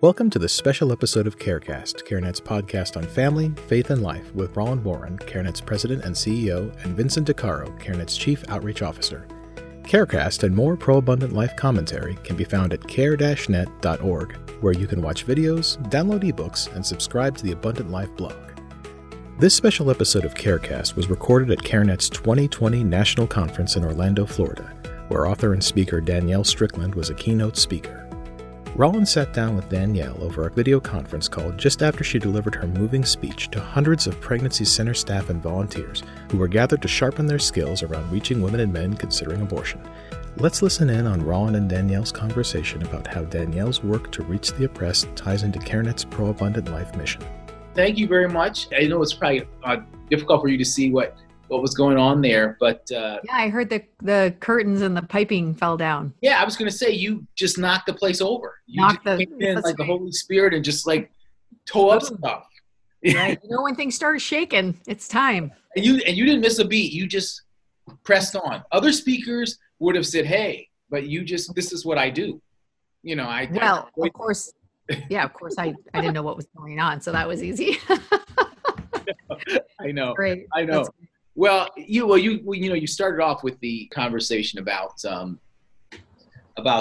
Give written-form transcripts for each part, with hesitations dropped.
Welcome to this special episode of CareCast, CareNet's podcast on family, faith, and life with Roland Warren, CareNet's president and CEO, and Vincent DeCaro, CareNet's chief outreach officer. CareCast and more pro-abundant life commentary can be found at care-net.org, where you can watch videos, download ebooks, and subscribe to the Abundant Life blog. This special episode of CareCast was recorded at CareNet's 2020 National Conference in Orlando, Florida, where author and speaker Danielle Strickland was a keynote speaker. Roland sat down with Danielle over a video conference call just after she delivered her moving speech to hundreds of pregnancy center staff and volunteers who were gathered to sharpen their skills around reaching women and men considering abortion. Let's listen in on Roland and Danielle's conversation about how Danielle's work to reach the oppressed ties into CareNet's pro-abundant life mission. Thank you very much. I know it's probably difficult for you to see what was going on there, but... yeah, I heard the curtains and the piping fell down. Yeah, I was going to say, you just knocked the place over. You knocked came in like the Holy Spirit and just like tore up stuff. Right. You know, when things start shaking, it's time. And you didn't miss a beat. You just pressed on. Other speakers would have said, hey, but you just, this is what I do. You know, of course. Yeah, of course. I didn't know what was going on. So that was easy. I know. Great. I know. Well, you started off with the conversation about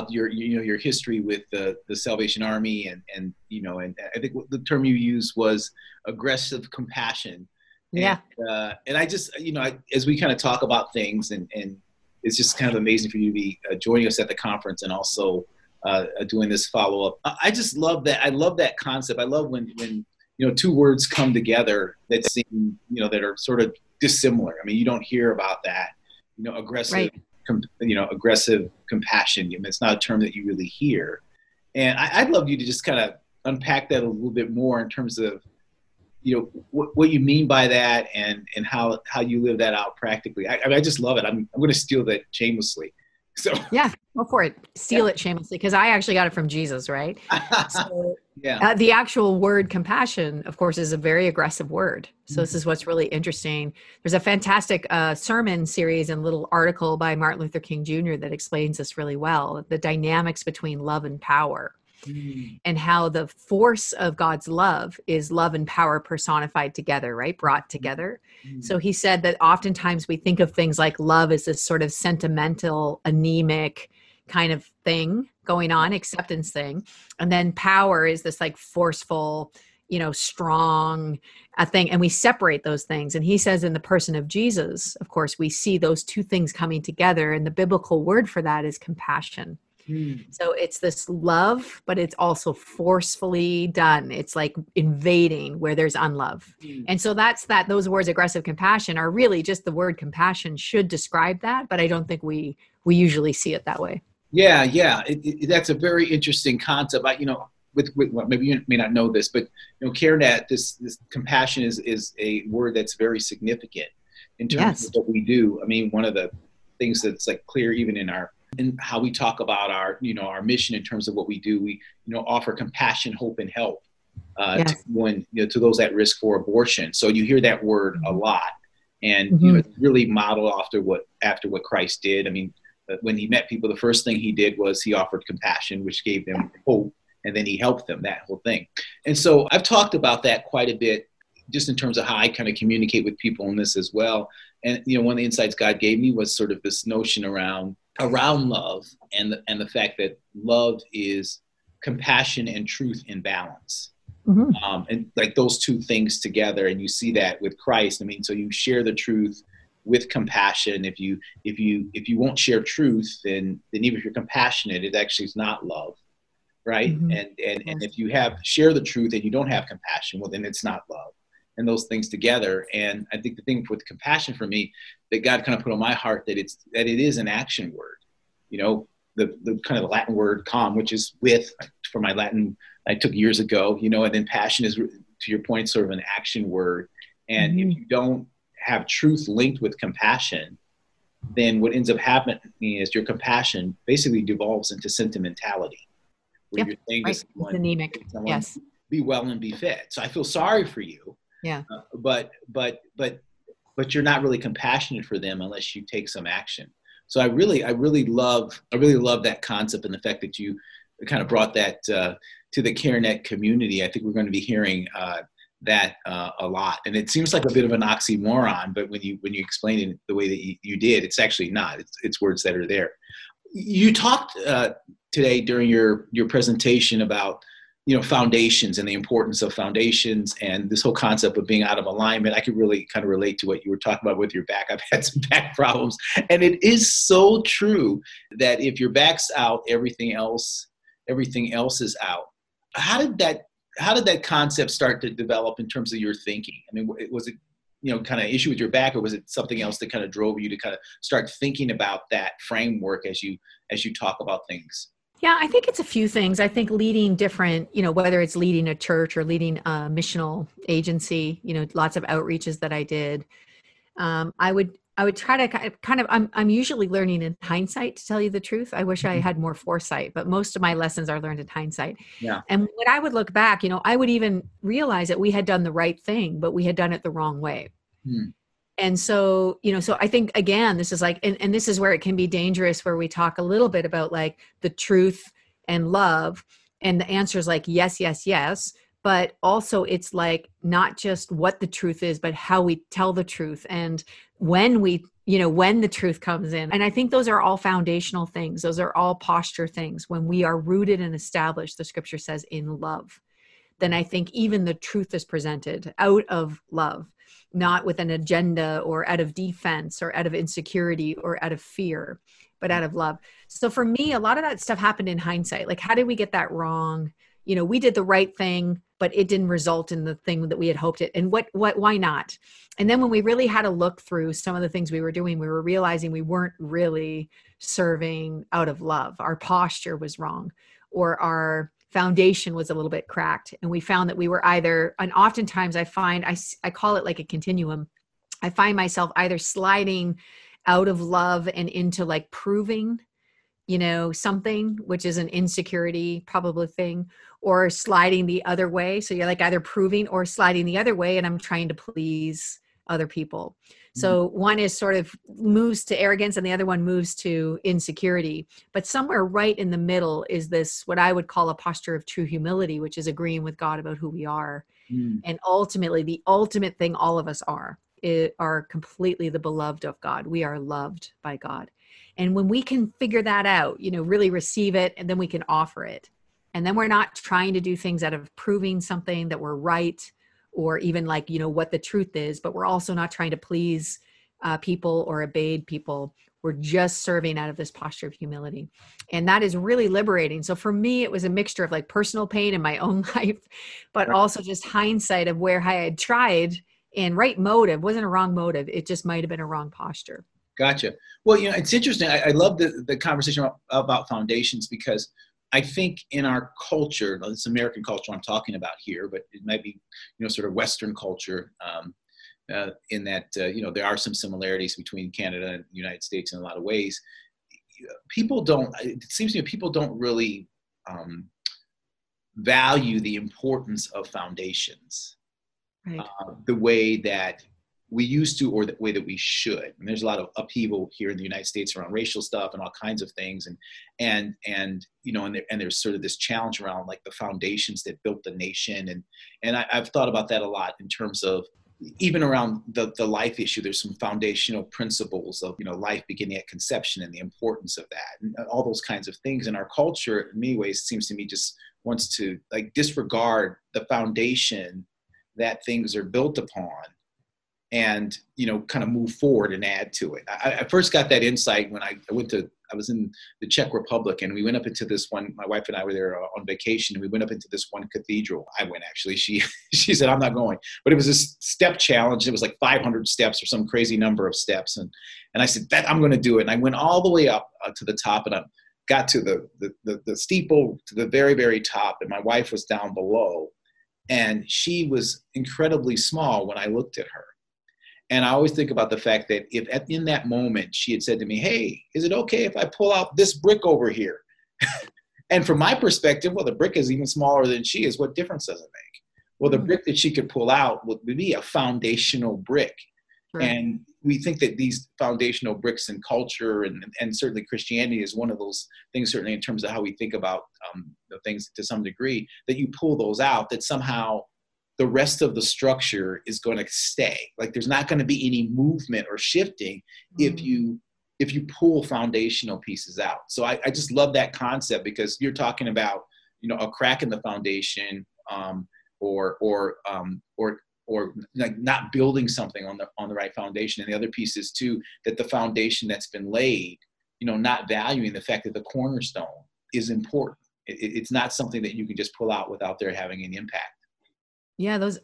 your history with the Salvation Army and I think the term you used was aggressive compassion. Yeah. And I just, as we kind of talk about things and it's just kind of amazing for you to be joining us at the conference and also doing this follow-up. I just love that. I love that concept. I love when two words come together that seem, that are sort of dissimilar. I mean, you don't hear about that, aggressive, right. Aggressive compassion. I mean, it's not a term that you really hear. And I'd love you to just kind of unpack that a little bit more in terms of, what you mean by that and how you live that out practically. I just love it. I'm going to steal that shamelessly. So yeah, go for it. Steal it shamelessly. 'Cause I actually got it from Jesus, right? So, yeah. The actual word compassion, of course, is a very aggressive word. So This is what's really interesting. There's a fantastic sermon series and little article by Martin Luther King Jr. that explains this really well, the dynamics between love and power and how the force of God's love is love and power personified together, right? Brought together. So he said that oftentimes we think of things like love as this sort of sentimental, anemic kind of thing going on, acceptance thing. And then power is this like forceful, strong thing. And we separate those things. And he says in the person of Jesus, of course, we see those two things coming together. And the biblical word for that is compassion. So it's this love, but it's also forcefully done. It's like invading where there's unlove. And so those words, aggressive compassion, are really just the word compassion should describe that. But I don't think we usually see it that way. Yeah. Yeah. That's a very interesting concept. Well, maybe you may not know this, but CareNet, this compassion is a word that's very significant in terms of what we do. I mean, one of the things that's like clear, even in our, and how we talk about our, our mission in terms of what we do, we, offer compassion, hope, and help to those at risk for abortion. So you hear that word a lot, and it's really modeled after what Christ did. I mean, when he met people, the first thing he did was he offered compassion, which gave them hope, and then he helped them. That whole thing. And so I've talked about that quite a bit, just in terms of how I kind of communicate with people on this as well. And one of the insights God gave me was sort of this notion around love and the fact that love is compassion and truth in balance. And like those two things together. And you see that with Christ. I mean, so you share the truth with compassion. If you won't share truth, then even if you're compassionate, it actually is not love. Right. And if you share the truth and you don't have compassion, well, then it's not love. And those things together. And I think the thing with compassion for me that God kind of put on my heart that it is an action word, the kind of Latin word com, which is with, for my Latin I took years ago, and then passion is, to your point, sort of an action word. And if you don't have truth linked with compassion, then what ends up happening is your compassion basically devolves into sentimentality, where you're saying to someone, it's anemic. Be well and be fed. So I feel sorry for you. Yeah. But you're not really compassionate for them unless you take some action. So I really love that concept and the fact that you kind of brought that to the CareNet community. I think we're going to be hearing that a lot. And it seems like a bit of an oxymoron, but when you explain it the way that you did, it's actually not. It's words that are there. You talked today during your presentation about, you know, foundations and the importance of foundations and this whole concept of being out of alignment. I could really kind of relate to what you were talking about with your back. I've had some back problems. And it is so true that if your back's out, everything else is out. How did that concept start to develop in terms of your thinking? I mean, was it, you know, kind of issue with your back, or was it something else that kind of drove you to kind of start thinking about that framework as you talk about things? Yeah, I think it's a few things. I think leading different, you know, whether it's leading a church or leading a missional agency, you know, lots of outreaches that I did. I would try to kind of, I'm usually learning in hindsight, to tell you the truth. I wish I had more foresight, but most of my lessons are learned in hindsight. Yeah. And when I would look back, you know, I would even realize that we had done the right thing, but we had done it the wrong way. Hmm. And so, you know, so I think, again, this is like, and this is where it can be dangerous, where we talk a little bit about like the truth and love, and the answer is like, yes, yes, yes. But also it's like, not just what the truth is, but how we tell the truth and when we, you know, when the truth comes in. And I think those are all foundational things. Those are all posture things. When we are rooted and established, the scripture says, in love, then I think even the truth is presented out of love, not with an agenda or out of defense or out of insecurity or out of fear, but out of love. So for me, a lot of that stuff happened in hindsight. Like, how did we get that wrong? You know, we did the right thing, but it didn't result in the thing that we had hoped it. And what, why not? And then when we really had a look through some of the things we were doing, we were realizing we weren't really serving out of love. Our posture was wrong, or our foundation was a little bit cracked. And we found that we were either, and oftentimes I find, I call it like a continuum. I find myself either sliding out of love and into like proving, you know, something, which is an insecurity probably thing, or sliding the other way. So you're like either proving or sliding the other way, and I'm trying to please other people. So one is sort of moves to arrogance and the other one moves to insecurity. But somewhere right in the middle is this, what I would call a posture of true humility, which is agreeing with God about who we are. Mm. And ultimately, the ultimate thing all of us are completely the beloved of God. We are loved by God. And when we can figure that out, you know, really receive it, and then we can offer it. And then we're not trying to do things out of proving something that we're right, or even like, you know, what the truth is, but we're also not trying to please people or obey people. We're just serving out of this posture of humility. And that is really liberating. So for me, it was a mixture of like personal pain in my own life, but also just hindsight of where I had tried, and right motive wasn't a wrong motive. It just might've been a wrong posture. Gotcha. Well, you know, it's interesting. I love the conversation about foundations, because I think in our culture, this American culture I'm talking about here, but it might be, you know, sort of Western culture, in that, you know, there are some similarities between Canada and the United States in a lot of ways. It seems to me people don't really value the importance of foundations, right, the way that we used to, or the way that we should. And there's a lot of upheaval here in the United States around racial stuff and all kinds of things. And you know, and there's sort of this challenge around like the foundations that built the nation. And I've thought about that a lot in terms of even around the life issue. There's some foundational principles of, you know, life beginning at conception and the importance of that and all those kinds of things. And our culture in many ways, it seems to me, just wants to like disregard the foundation that things are built upon, and, you know, kind of move forward and add to it. I first got that insight when I was in the Czech Republic, and we went up into this one, my wife and I were there on vacation, and we went up into this one cathedral. I went, actually, she said, I'm not going, but it was this step challenge. It was like 500 steps or some crazy number of steps. And I said, that I'm going to do it. And I went all the way up to the top, and I got to the steeple, to the very, very top. And my wife was down below, and she was incredibly small when I looked at her. And I always think about the fact that if in that moment she had said to me, hey, is it okay if I pull out this brick over here? And from my perspective, well, the brick is even smaller than she is. What difference does it make? Well, the brick that she could pull out would be a foundational brick. Right. And we think that these foundational bricks in culture and certainly Christianity is one of those things, certainly in terms of how we think about the things to some degree, that you pull those out, that somehow the rest of the structure is going to stay. Like there's not going to be any movement or shifting if you pull foundational pieces out. So I just love that concept, because you're talking about, you know, a crack in the foundation or like not building something on the right foundation. And the other piece is too, that the foundation that's been laid, you know, not valuing the fact that the cornerstone is important. It's not something that you can just pull out without there having an impact. Yeah, those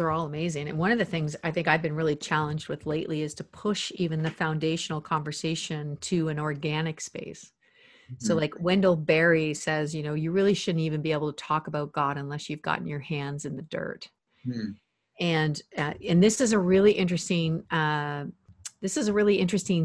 are all amazing. And one of the things I think I've been really challenged with lately is to push even the foundational conversation to an organic space. Mm-hmm. So like Wendell Berry says, you know, you really shouldn't even be able to talk about God unless you've gotten your hands in the dirt. Mm-hmm. And this is a really interesting,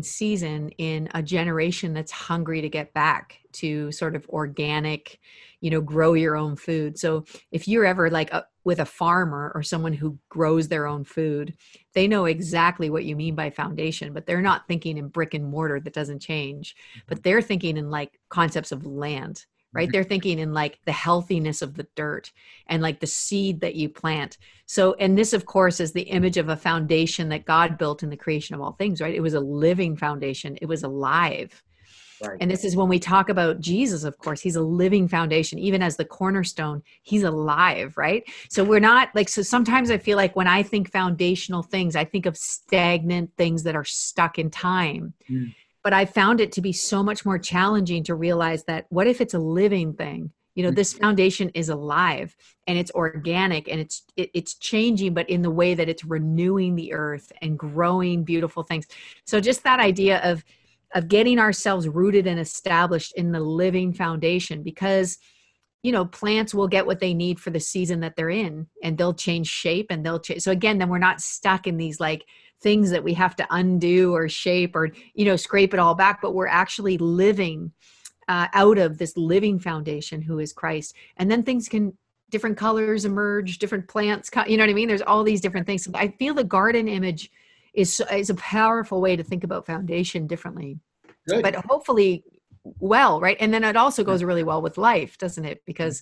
season in a generation that's hungry to get back to sort of organic, you know, grow your own food. So if you're ever like with a farmer or someone who grows their own food, they know exactly what you mean by foundation, but they're not thinking in brick and mortar that doesn't change, but they're thinking in like concepts of land, right? They're thinking in like the healthiness of the dirt and like the seed that you plant. So, and this of course is the image of a foundation that God built in the creation of all things, right? It was a living foundation. It was alive. Right. And this is when we talk about Jesus, of course, he's a living foundation, even as the cornerstone, he's alive, right? So we're not like, so sometimes I feel like when I think foundational things, I think of stagnant things that are stuck in time. Mm. But I found it to be so much more challenging to realize that what if it's a living thing? You know, this foundation is alive and it's organic and it's changing, but in the way that it's renewing the earth and growing beautiful things. So just that idea of getting ourselves rooted and established in the living foundation, because, you know, plants will get what they need for the season that they're in and they'll change shape and they'll change. So again, then we're not stuck in these like things that we have to undo or shape or, you know, scrape it all back, but we're actually living out of this living foundation who is Christ. And then things can, different colors emerge, different plants, you know what I mean? There's all these different things. So I feel the garden image is a powerful way to think about foundation differently. Good. But hopefully well, right? And then it also goes really well with life, doesn't it? Because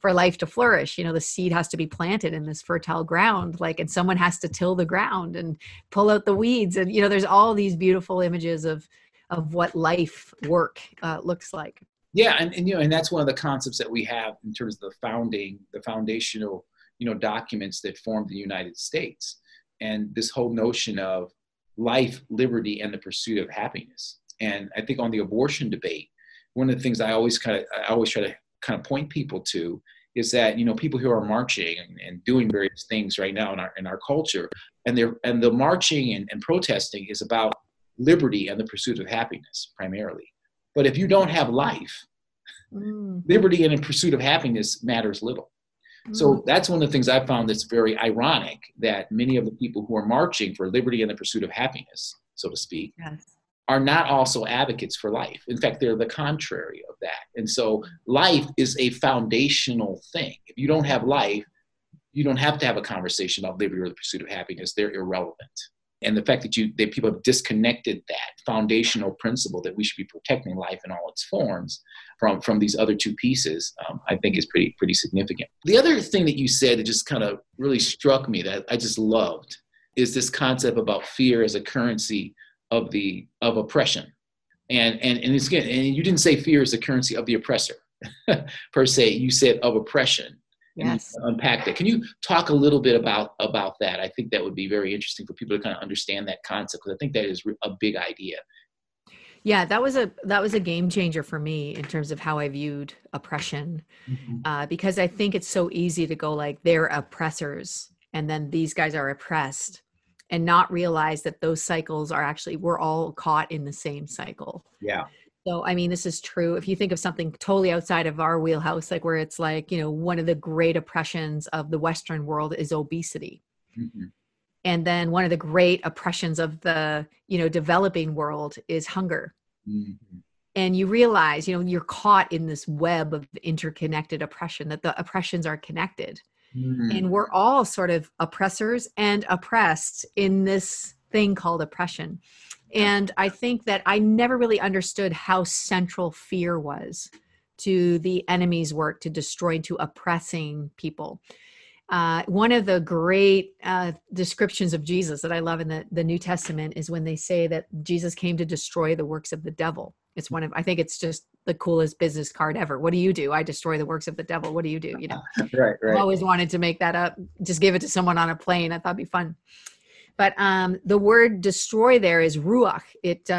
for life to flourish, you know, the seed has to be planted in this fertile ground, like, and someone has to till the ground and pull out the weeds. And, you know, there's all these beautiful images of what life work looks like. Yeah. And, you know, and that's one of the concepts that we have in terms of the foundational, you know, documents that formed the United States. And this whole notion of life, liberty, and the pursuit of happiness. And I think on the abortion debate, one of the things I always try to point people to is that, you know, people who are marching and doing various things right now in our culture, and the marching and protesting is about liberty and the pursuit of happiness primarily. But if you don't have life, liberty and in pursuit of happiness matters little. So that's one of the things I found that's very ironic, that many of the people who are marching for liberty and the pursuit of happiness, so to speak, yes, are not also advocates for life. In fact, they're the contrary of that. And so life is a foundational thing. If you don't have life, you don't have to have a conversation about liberty or the pursuit of happiness. They're irrelevant. And the fact that that people have disconnected that foundational principle that we should be protecting life in all its forms from these other two pieces, I think is pretty significant. The other thing that you said that just kind of really struck me that I just loved is this concept about fear as a currency of oppression. And it's again, and you didn't say fear is the currency of the oppressor per se. You said of oppression. Yes. Unpack that. Can you talk a little bit about that? I think that would be very interesting for people to kind of understand that concept, because I think that is a big idea. Yeah, that was a game changer for me in terms of how I viewed oppression, because I think it's so easy to go like they're oppressors and then these guys are oppressed, and not realize that those cycles are actually, we're all caught in the same cycle. Yeah. So, I mean, this is true. If you think of something totally outside of our wheelhouse, like where it's like, you know, one of the great oppressions of the Western world is obesity. Mm-hmm. And then one of the great oppressions of the, you know, developing world is hunger. Mm-hmm. And you realize, you know, you're caught in this web of interconnected oppression, that the oppressions are connected. Mm-hmm. And we're all sort of oppressors and oppressed in this thing called oppression. And I think that I never really understood how central fear was to the enemy's work to destroy, to oppressing people. One of the great descriptions of Jesus that I love in the New Testament is when they say that Jesus came to destroy the works of the devil. It's one of, I think it's just the coolest business card ever. What do you do? I destroy the works of the devil. What do you do? You know, right. I always wanted to make that up. Just give it to someone on a plane. I thought it'd be fun. But the word destroy there is ruach. It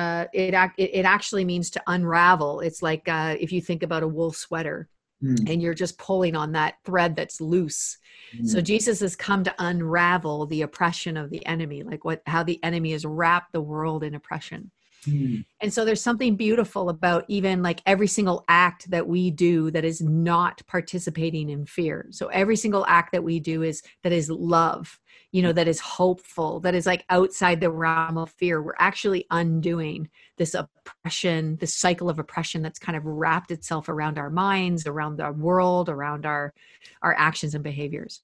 actually means to unravel. It's like if you think about a wool sweater and you're just pulling on that thread that's loose. So Jesus has come to unravel the oppression of the enemy, like how the enemy has wrapped the world in oppression. And so there's something beautiful about even like every single act that we do that is not participating in fear. So every single act that we do that is love, you know, that is hopeful, that is like outside the realm of fear. We're actually undoing this oppression, this cycle of oppression that's kind of wrapped itself around our minds, around our world, around our actions and behaviors.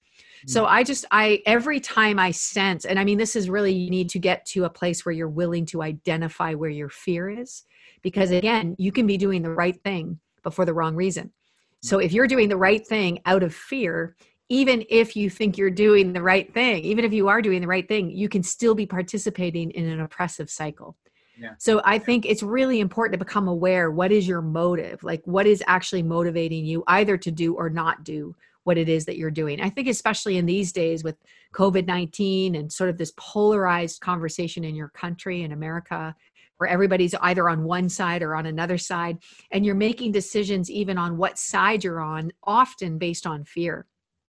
So I every time I sense, and I mean, this is really, you need to get to a place where you're willing to identify where your fear is, because again, you can be doing the right thing, but for the wrong reason. So if you're doing the right thing out of fear, even if you think you're doing the right thing, even if you are doing the right thing, you can still be participating in an oppressive cycle. Yeah. So I think it's really important to become aware, what is your motive? Like what is actually motivating you either to do or not do what it is that you're doing. I think especially in these days with COVID-19 and sort of this polarized conversation in your country, in America, where everybody's either on one side or on another side, and you're making decisions even on what side you're on, often based on fear.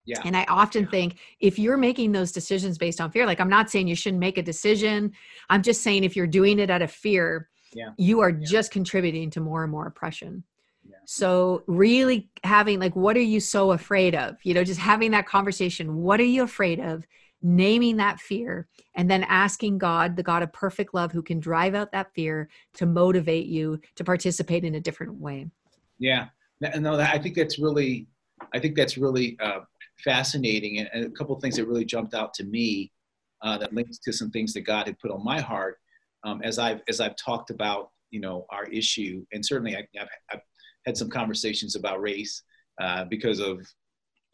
Yeah. And I often think if you're making those decisions based on fear, like I'm not saying you shouldn't make a decision. I'm just saying if you're doing it out of fear, you are just contributing to more and more oppression. Yeah. So really having like, what are you so afraid of? You know, just having that conversation. What are you afraid of? Naming that fear and then asking God, the God of perfect love who can drive out that fear, to motivate you to participate in a different way. Yeah. No, I think that's really fascinating. And a couple of things that really jumped out to me that links to some things that God had put on my heart as I've talked about, you know, our issue. And certainly I've had some conversations about race because of,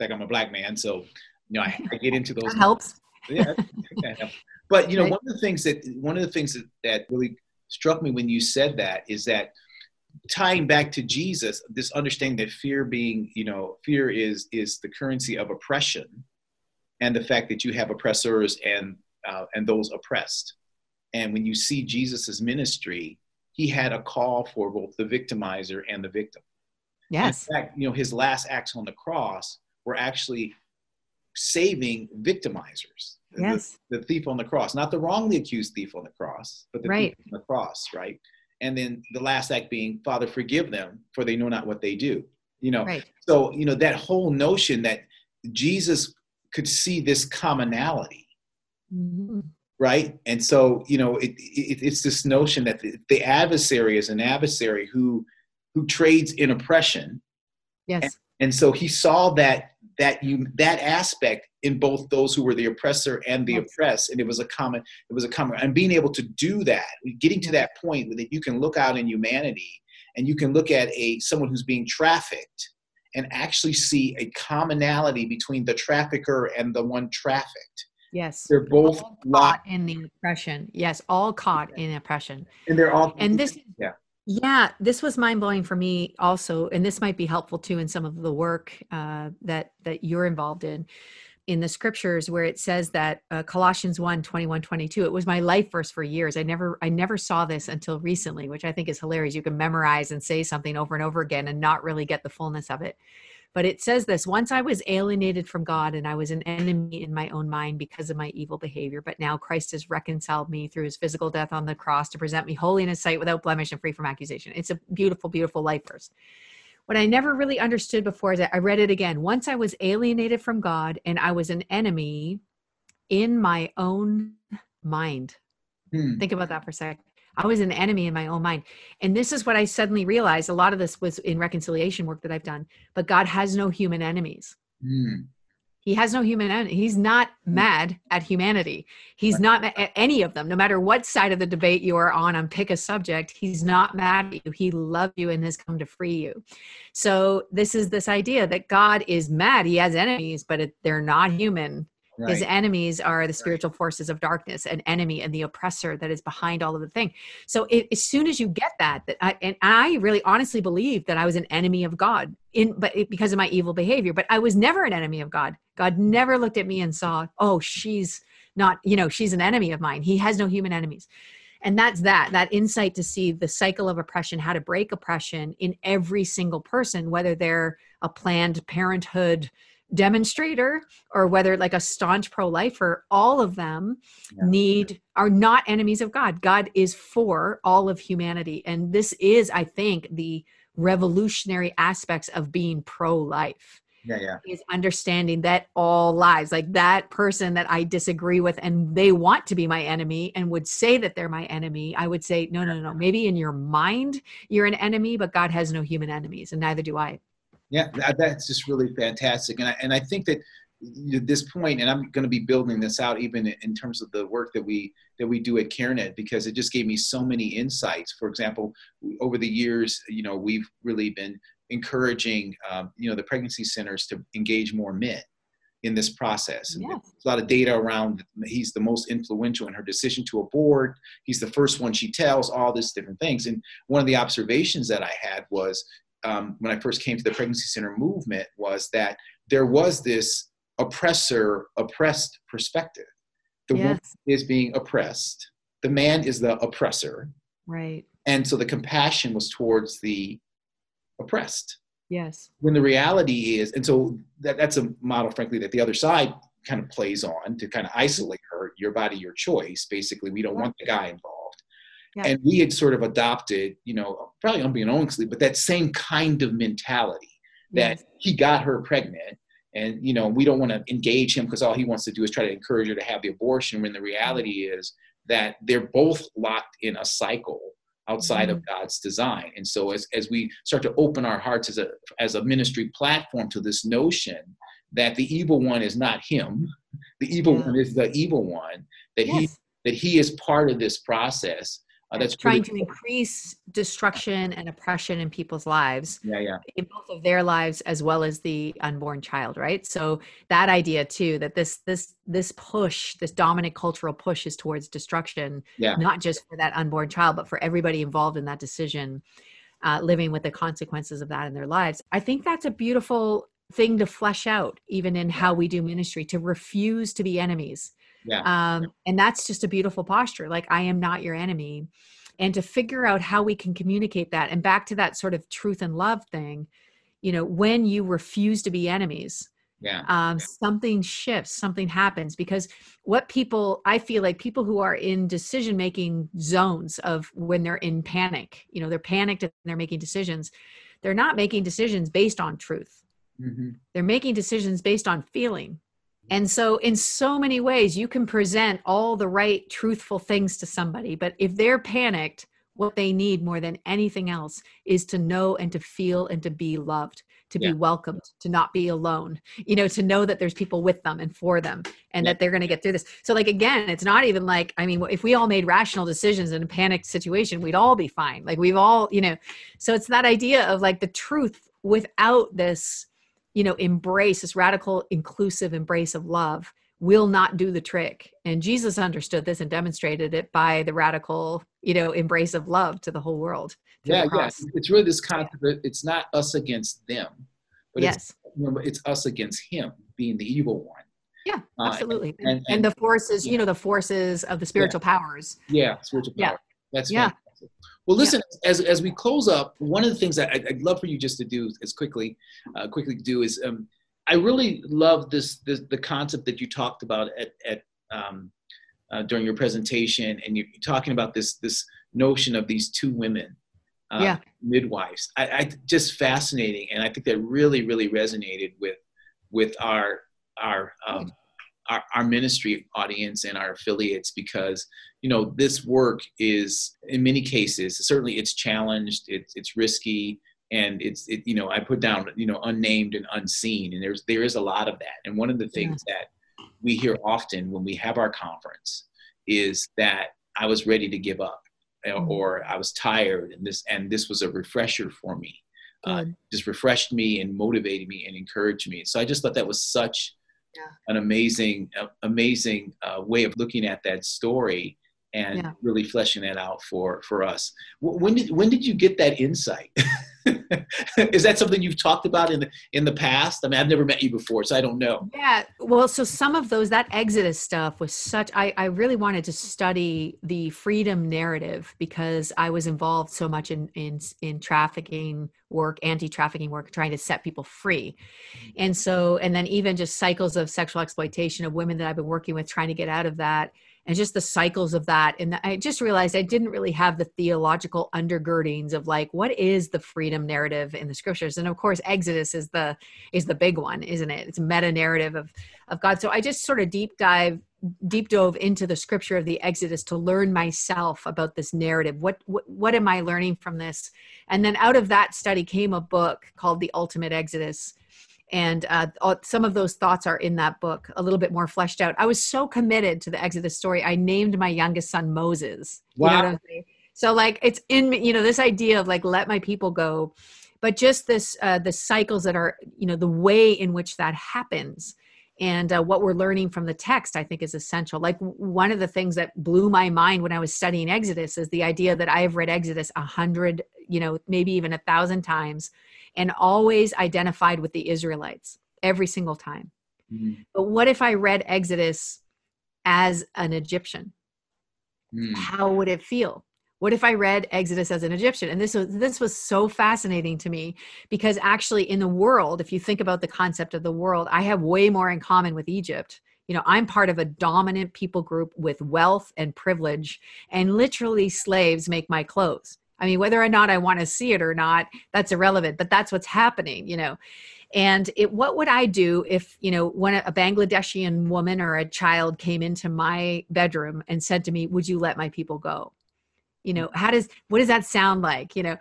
like, I'm a black man. So, you know, I get into those. That helps. Yeah. But, you know, one of the things that really struck me when you said that is that tying back to Jesus, this understanding that fear being, you know, fear is the currency of oppression, and the fact that you have oppressors and those oppressed. And when you see Jesus's ministry, he had a call for both the victimizer and the victim. Yes. In fact, you know, his last acts on the cross were actually saving victimizers. Yes. The thief on the cross, not the wrongly accused thief on the cross, but the thief on the cross, right? And then the last act being, Father, forgive them, for they know not what they do. You know, so, you know, that whole notion that Jesus could see this commonality, right? And so, you know, it's this notion that the adversary is an adversary who trades in oppression. Yes. And so he saw that aspect in both those who were the oppressor and the oppressed. And it was a common, and being able to do that, getting to that point where you can look out in humanity and you can look at someone who's being trafficked and actually see a commonality between the trafficker and the one trafficked. Yes. They're both caught in the oppression. Yes. All caught in oppression. And they're all, and this, yeah, this was mind blowing for me also. And this might be helpful too, in some of the work that you're involved in the scriptures, where it says that Colossians 1:21-22, it was my life verse for years. I never saw this until recently, which I think is hilarious. You can memorize and say something over and over again and not really get the fullness of it. But it says this: once I was alienated from God and I was an enemy in my own mind because of my evil behavior, but now Christ has reconciled me through his physical death on the cross to present me holy in his sight, without blemish and free from accusation. It's a beautiful, beautiful life verse. What I never really understood before is that I read it again. Once I was alienated from God and I was an enemy in my own mind. Think about that for a second. I was an enemy in my own mind. And this is what I suddenly realized. A lot of this was in reconciliation work that I've done, but God has no human enemies. He has no human. He's not mad at humanity. He's not mad at any of them. No matter what side of the debate you are on pick a subject, he's not mad at you. He loves you and has come to free you. So this is this idea that God is mad. He has enemies, but they're not human. Right. His enemies are the spiritual forces of darkness, an enemy and the oppressor that is behind all of the thing. So as soon as you get that I really honestly believe that I was an enemy of God because of my evil behavior, but I was never an enemy of God. God never looked at me and saw, oh, she's not, she's an enemy of mine. He has no human enemies. And that's that insight to see the cycle of oppression, how to break oppression in every single person, whether they're a Planned Parenthood demonstrator or whether like a staunch pro-lifer, all of them are not enemies of God. God is for all of humanity. And this is, I think, the revolutionary aspects of being pro-life is understanding that all lives, like that person that I disagree with and they want to be my enemy and would say that they're my enemy, I would say, no. Maybe in your mind, you're an enemy, but God has no human enemies and neither do I. Yeah, that's just really fantastic. And I think that at this point, and I'm going to be building this out even in terms of the work that we do at CareNet, because it just gave me so many insights. For example, over the years, we've really been encouraging, the pregnancy centers to engage more men in this process. Yeah. There's a lot of data around he's the most influential in her decision to abort. He's the first one she tells, all these different things. And one of the observations that I had was, when I first came to the pregnancy center movement, was that there was this oppressor-oppressed perspective. The woman is being oppressed. The man is the oppressor. Right. And so the compassion was towards the oppressed. Yes. When the reality is, and so that's a model, frankly, that the other side kind of plays on to kind of isolate her, your body, your choice. Basically, we don't want the guy involved. Yeah. And we had sort of adopted, probably unbeknownstly, but that same kind of mentality that he got her pregnant and, we don't want to engage him because all he wants to do is try to encourage her to have the abortion, when the reality is that they're both locked in a cycle outside of God's design. And so as we start to open our hearts as a ministry platform to this notion that the evil one is not him, the evil one is the evil one, that he is part of this process. That's trying to increase destruction and oppression in people's lives, in both of their lives as well as the unborn child, right? So that idea too, that this push, this dominant cultural push, is towards destruction, not just for that unborn child, but for everybody involved in that decision, living with the consequences of that in their lives. I think that's a beautiful thing to flesh out, even in how we do ministry, to refuse to be enemies. And that's just a beautiful posture. Like, I am not your enemy, and to figure out how we can communicate that. And back to that sort of truth and love thing, when you refuse to be enemies, something shifts, something happens, because I feel like people who are in decision-making zones of when they're in panic, they're panicked and they're making decisions. They're not making decisions based on truth. Mm-hmm. They're making decisions based on feeling. And so in so many ways, you can present all the right truthful things to somebody, but if they're panicked, what they need more than anything else is to know and to feel and to be loved, to be welcomed, to not be alone, to know that there's people with them and for them, and that they're going to get through this. So like, again, it's not even like, if we all made rational decisions in a panicked situation, we'd all be fine. Like, we've all, so it's that idea of like the truth without this, embrace, this radical, inclusive embrace of love will not do the trick. And Jesus understood this and demonstrated it by the radical, embrace of love to the whole world. It's really this concept that it's not us against them, but it's us against him being the evil one. Yeah, absolutely. And the forces, the forces of the spiritual powers. Yeah, spiritual power. That's fantastic. Well, listen, as we close up, one of the things that I'd love for you just to do as quickly do is, I really love the concept that you talked about during your presentation, and you're talking about this notion of these two women, midwives. I just fascinating, and I think that really, really resonated with our ministry audience and our affiliates, because this work is, in many cases, certainly it's challenged, it's risky, And I put down, unnamed and unseen. And there is a lot of that. And one of the things that we hear often when we have our conference is that I was ready to give up, or I was tired, and this was a refresher for me. Just refreshed me and motivated me and encouraged me. So I just thought that was such an amazing way of looking at that story and really fleshing that out for us. When did you get that insight? Is that something you've talked about in the past? I mean, I've never met you before, so I don't know. Yeah. Well, so some of that Exodus stuff was such, I really wanted to study the freedom narrative because I was involved so much in trafficking work, anti-trafficking work, trying to set people free. And so, and then even just cycles of sexual exploitation of women that I've been working with, trying to get out of that, and just the cycles of that. And I just realized I didn't really have the theological undergirdings of like, what is the freedom narrative in the scriptures? And of course, Exodus is the big one, isn't it? It's a meta narrative of God. So I just sort of deep dove into the scripture of the Exodus to learn myself about this narrative. What am I learning from this? And then out of that study came a book called The Ultimate Exodus. And some of those thoughts are in that book, a little bit more fleshed out. I was so committed to the Exodus story, I named my youngest son Moses. Wow. You know what I'm saying? So like, it's in me, this idea of like, let my people go. But just this, the cycles that are, the way in which that happens and what we're learning from the text, I think is essential. Like one of the things that blew my mind when I was studying Exodus is the idea that I have read Exodus 100, maybe even 1,000 times, and always identified with the Israelites every single time. Mm-hmm. But what if I read Exodus as an Egyptian? Mm-hmm. How would it feel? What if I read Exodus as an Egyptian? And this was so fascinating to me because actually in the world, if you think about the concept of the world, I have way more in common with Egypt. I'm part of a dominant people group with wealth and privilege, and literally slaves make my clothes. I mean, whether or not I want to see it or not, that's irrelevant, but that's what's happening, And what would I do if, when a Bangladeshi woman or a child came into my bedroom and said to me, would you let my people go? What does that sound like, and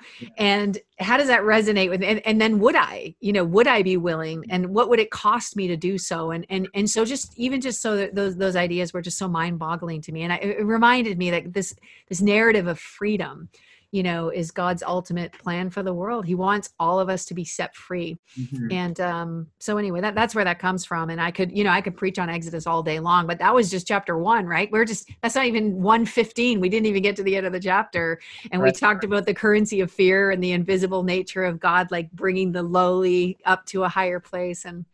how does that resonate with, and then would I be willing, and what would it cost me to do so? And so those ideas were just so mind boggling to me. And it reminded me that this narrative of freedom, is God's ultimate plan for the world. He wants all of us to be set free. Mm-hmm. And so anyway, that's where that comes from. And I could preach on Exodus all day long, but that was just chapter 1, right? That's not even 1:15. We didn't even get to the end of the chapter. And we talked about the currency of fear and the invisible nature of God, like bringing the lowly up to a higher place. And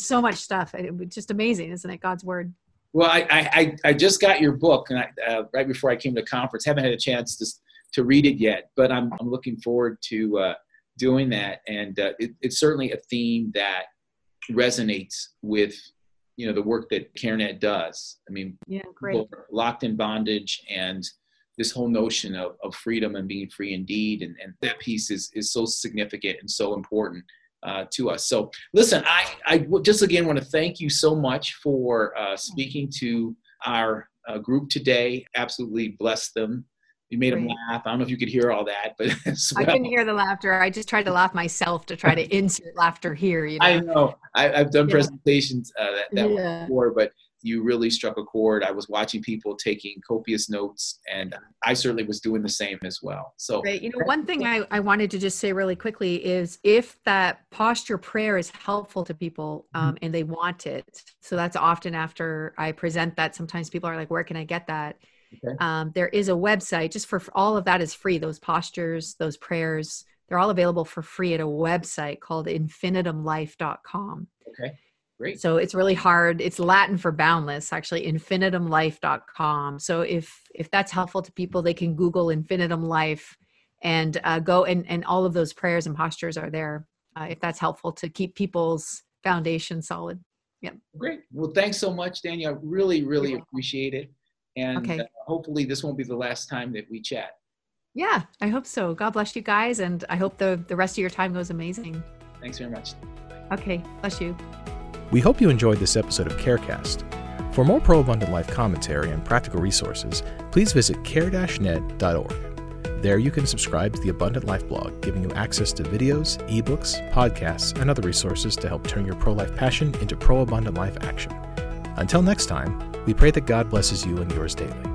so much stuff. It's just amazing, isn't it? God's word. Well, I just got your book, and right before I came to conference, haven't had a chance to read it yet, but I'm looking forward to doing that. And it's certainly a theme that resonates with the work that CareNet does. I mean, both locked in bondage and this whole notion of freedom and being free indeed, and that piece is so significant and so important to us. So listen, I just again want to thank you so much for speaking to our group today. Absolutely blessed them. You made them laugh. I don't know if you could hear all that, but I couldn't hear the laughter. I just tried to laugh myself to try to insert laughter here. I know. I've done presentations that before, but you really struck a chord. I was watching people taking copious notes, and I certainly was doing the same as well. So, right. One thing I wanted to just say really quickly is if that posture prayer is helpful to people and they want it, so that's often after I present that, sometimes people are like, where can I get that? Okay. There is a website just for all of that is free. Those postures, those prayers, they're all available for free at a website called infinitumlife.com. Okay. Great. So it's really hard. It's Latin for boundless, actually, infinitumlife.com. So if that's helpful to people, they can Google Infinitum Life and go and all of those prayers and postures are there if that's helpful to keep people's foundation solid. Yep. Great. Well, thanks so much, Danielle. I really, really appreciate it. And hopefully this won't be the last time that we chat. Yeah, I hope so. God bless you guys. And I hope the rest of your time goes amazing. Thanks very much. Okay. Bless you. We hope you enjoyed this episode of CareCast. For more pro-abundant life commentary and practical resources, please visit care-net.org. There you can subscribe to the Abundant Life blog, giving you access to videos, ebooks, podcasts, and other resources to help turn your pro-life passion into pro-abundant life action. Until next time, we pray that God blesses you and yours daily.